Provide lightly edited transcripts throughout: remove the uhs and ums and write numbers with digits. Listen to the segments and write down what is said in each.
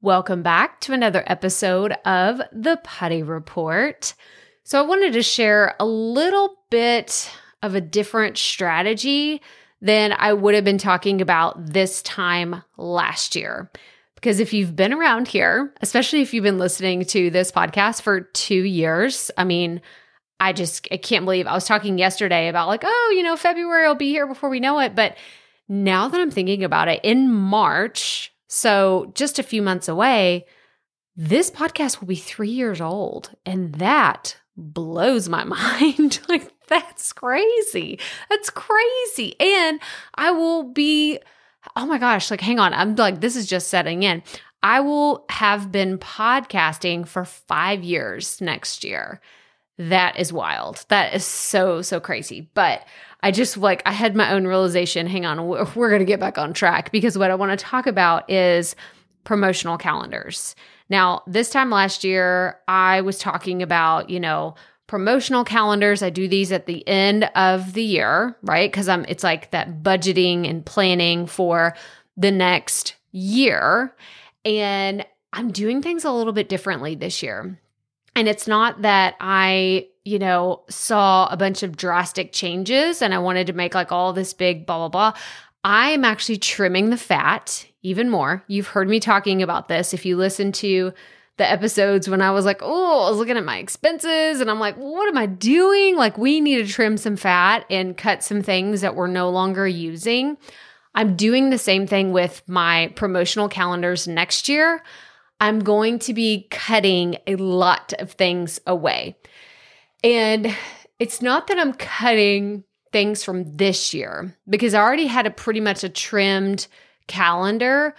Welcome back to another episode of the Putty Report. So I wanted to share a little bit of a different strategy than I would have been talking about this time last year. Because if you've been around here, especially if you've been listening to this podcast for 2 years, I can't believe I was talking yesterday about February will be here before we know it. But now that I'm thinking about it, in March, so just a few months away, this podcast will be 3 years old, and that blows my mind. That's crazy. That's crazy. And I will be, oh my gosh, hang on. This is just setting in. I will have been podcasting for 5 years next year. That is wild. That is so, so crazy. But I just I had my own realization. Hang on, we're going to get back on track because what I want to talk about is promotional calendars. Now, this time last year, I was talking about, promotional calendars. I do these at the end of the year, right? Because it's that budgeting and planning for the next year. And I'm doing things a little bit differently this year. And it's not that I, saw a bunch of drastic changes and I wanted to make all this big blah, blah, blah. I am actually trimming the fat even more. You've heard me talking about this. If you listen to the episodes when I was I was looking at my expenses and I'm what am I doing? We need to trim some fat and cut some things that we're no longer using. I'm doing the same thing with my promotional calendars next year. I'm going to be cutting a lot of things away. And it's not that I'm cutting things from this year because I already had a trimmed calendar.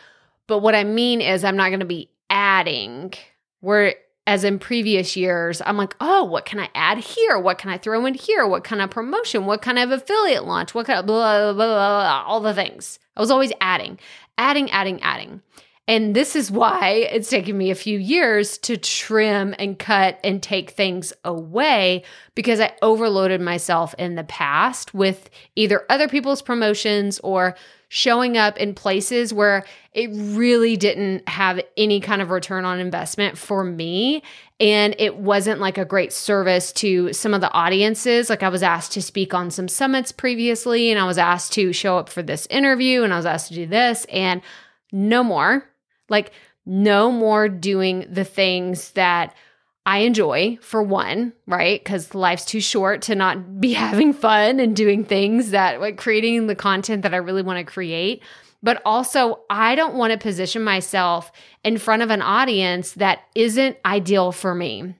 But what I mean is I'm not going to be adding, whereas in previous years, I'm what can I add here? What can I throw in here? What kind of promotion? What kind of affiliate launch? What kind of blah, blah, blah, all the things. I was always adding. And this is why it's taken me a few years to trim and cut and take things away because I overloaded myself in the past with either other people's promotions or showing up in places where it really didn't have any kind of return on investment for me. And it wasn't a great service to some of the audiences. I was asked to speak on some summits previously, and I was asked to show up for this interview, and I was asked to do this. And no more. No more doing the things that I enjoy, for one, right? Because life's too short to not be having fun and doing things that creating the content that I really want to create. But also, I don't want to position myself in front of an audience that isn't ideal for me.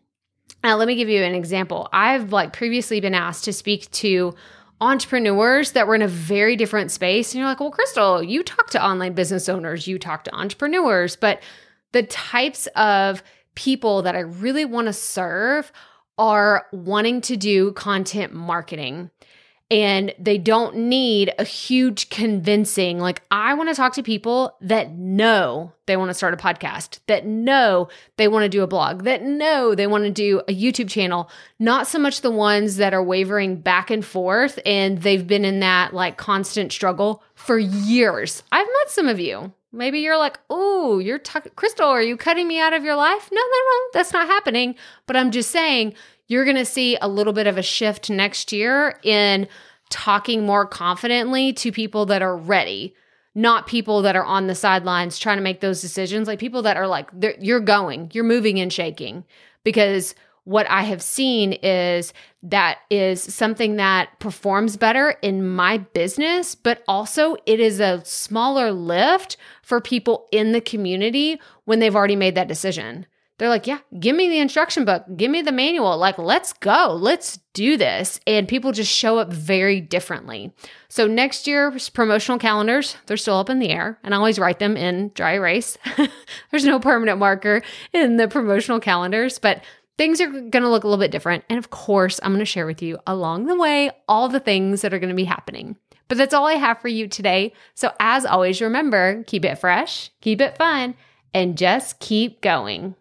Now, let me give you an example. I've previously been asked to speak to entrepreneurs that were in a very different space. And you're well, Crystal, you talk to online business owners, you talk to entrepreneurs, but the types of people that I really want to serve are wanting to do content marketing. And they don't need a huge convincing. I want to talk to people that know they want to start a podcast, that know they want to do a blog, that know they want to do a YouTube channel, not so much the ones that are wavering back and forth and they've been in that constant struggle for years. I've met some of you. Maybe you're Crystal, are you cutting me out of your life? No, that's not happening. But I'm just saying, you're going to see a little bit of a shift next year in talking more confidently to people that are ready, not people that are on the sidelines trying to make those decisions, people that are you're moving and shaking. Because what I have seen is that is something that performs better in my business, but also it is a smaller lift for people in the community when they've already made that decision. They're yeah, give me the instruction book. Give me the manual. Let's go. Let's do this. And people just show up very differently. So next year's promotional calendars, they're still up in the air. And I always write them in dry erase. There's no permanent marker in the promotional calendars. But things are going to look a little bit different. And of course, I'm going to share with you along the way all the things that are going to be happening. But that's all I have for you today. So as always, remember, keep it fresh, keep it fun, and just keep going.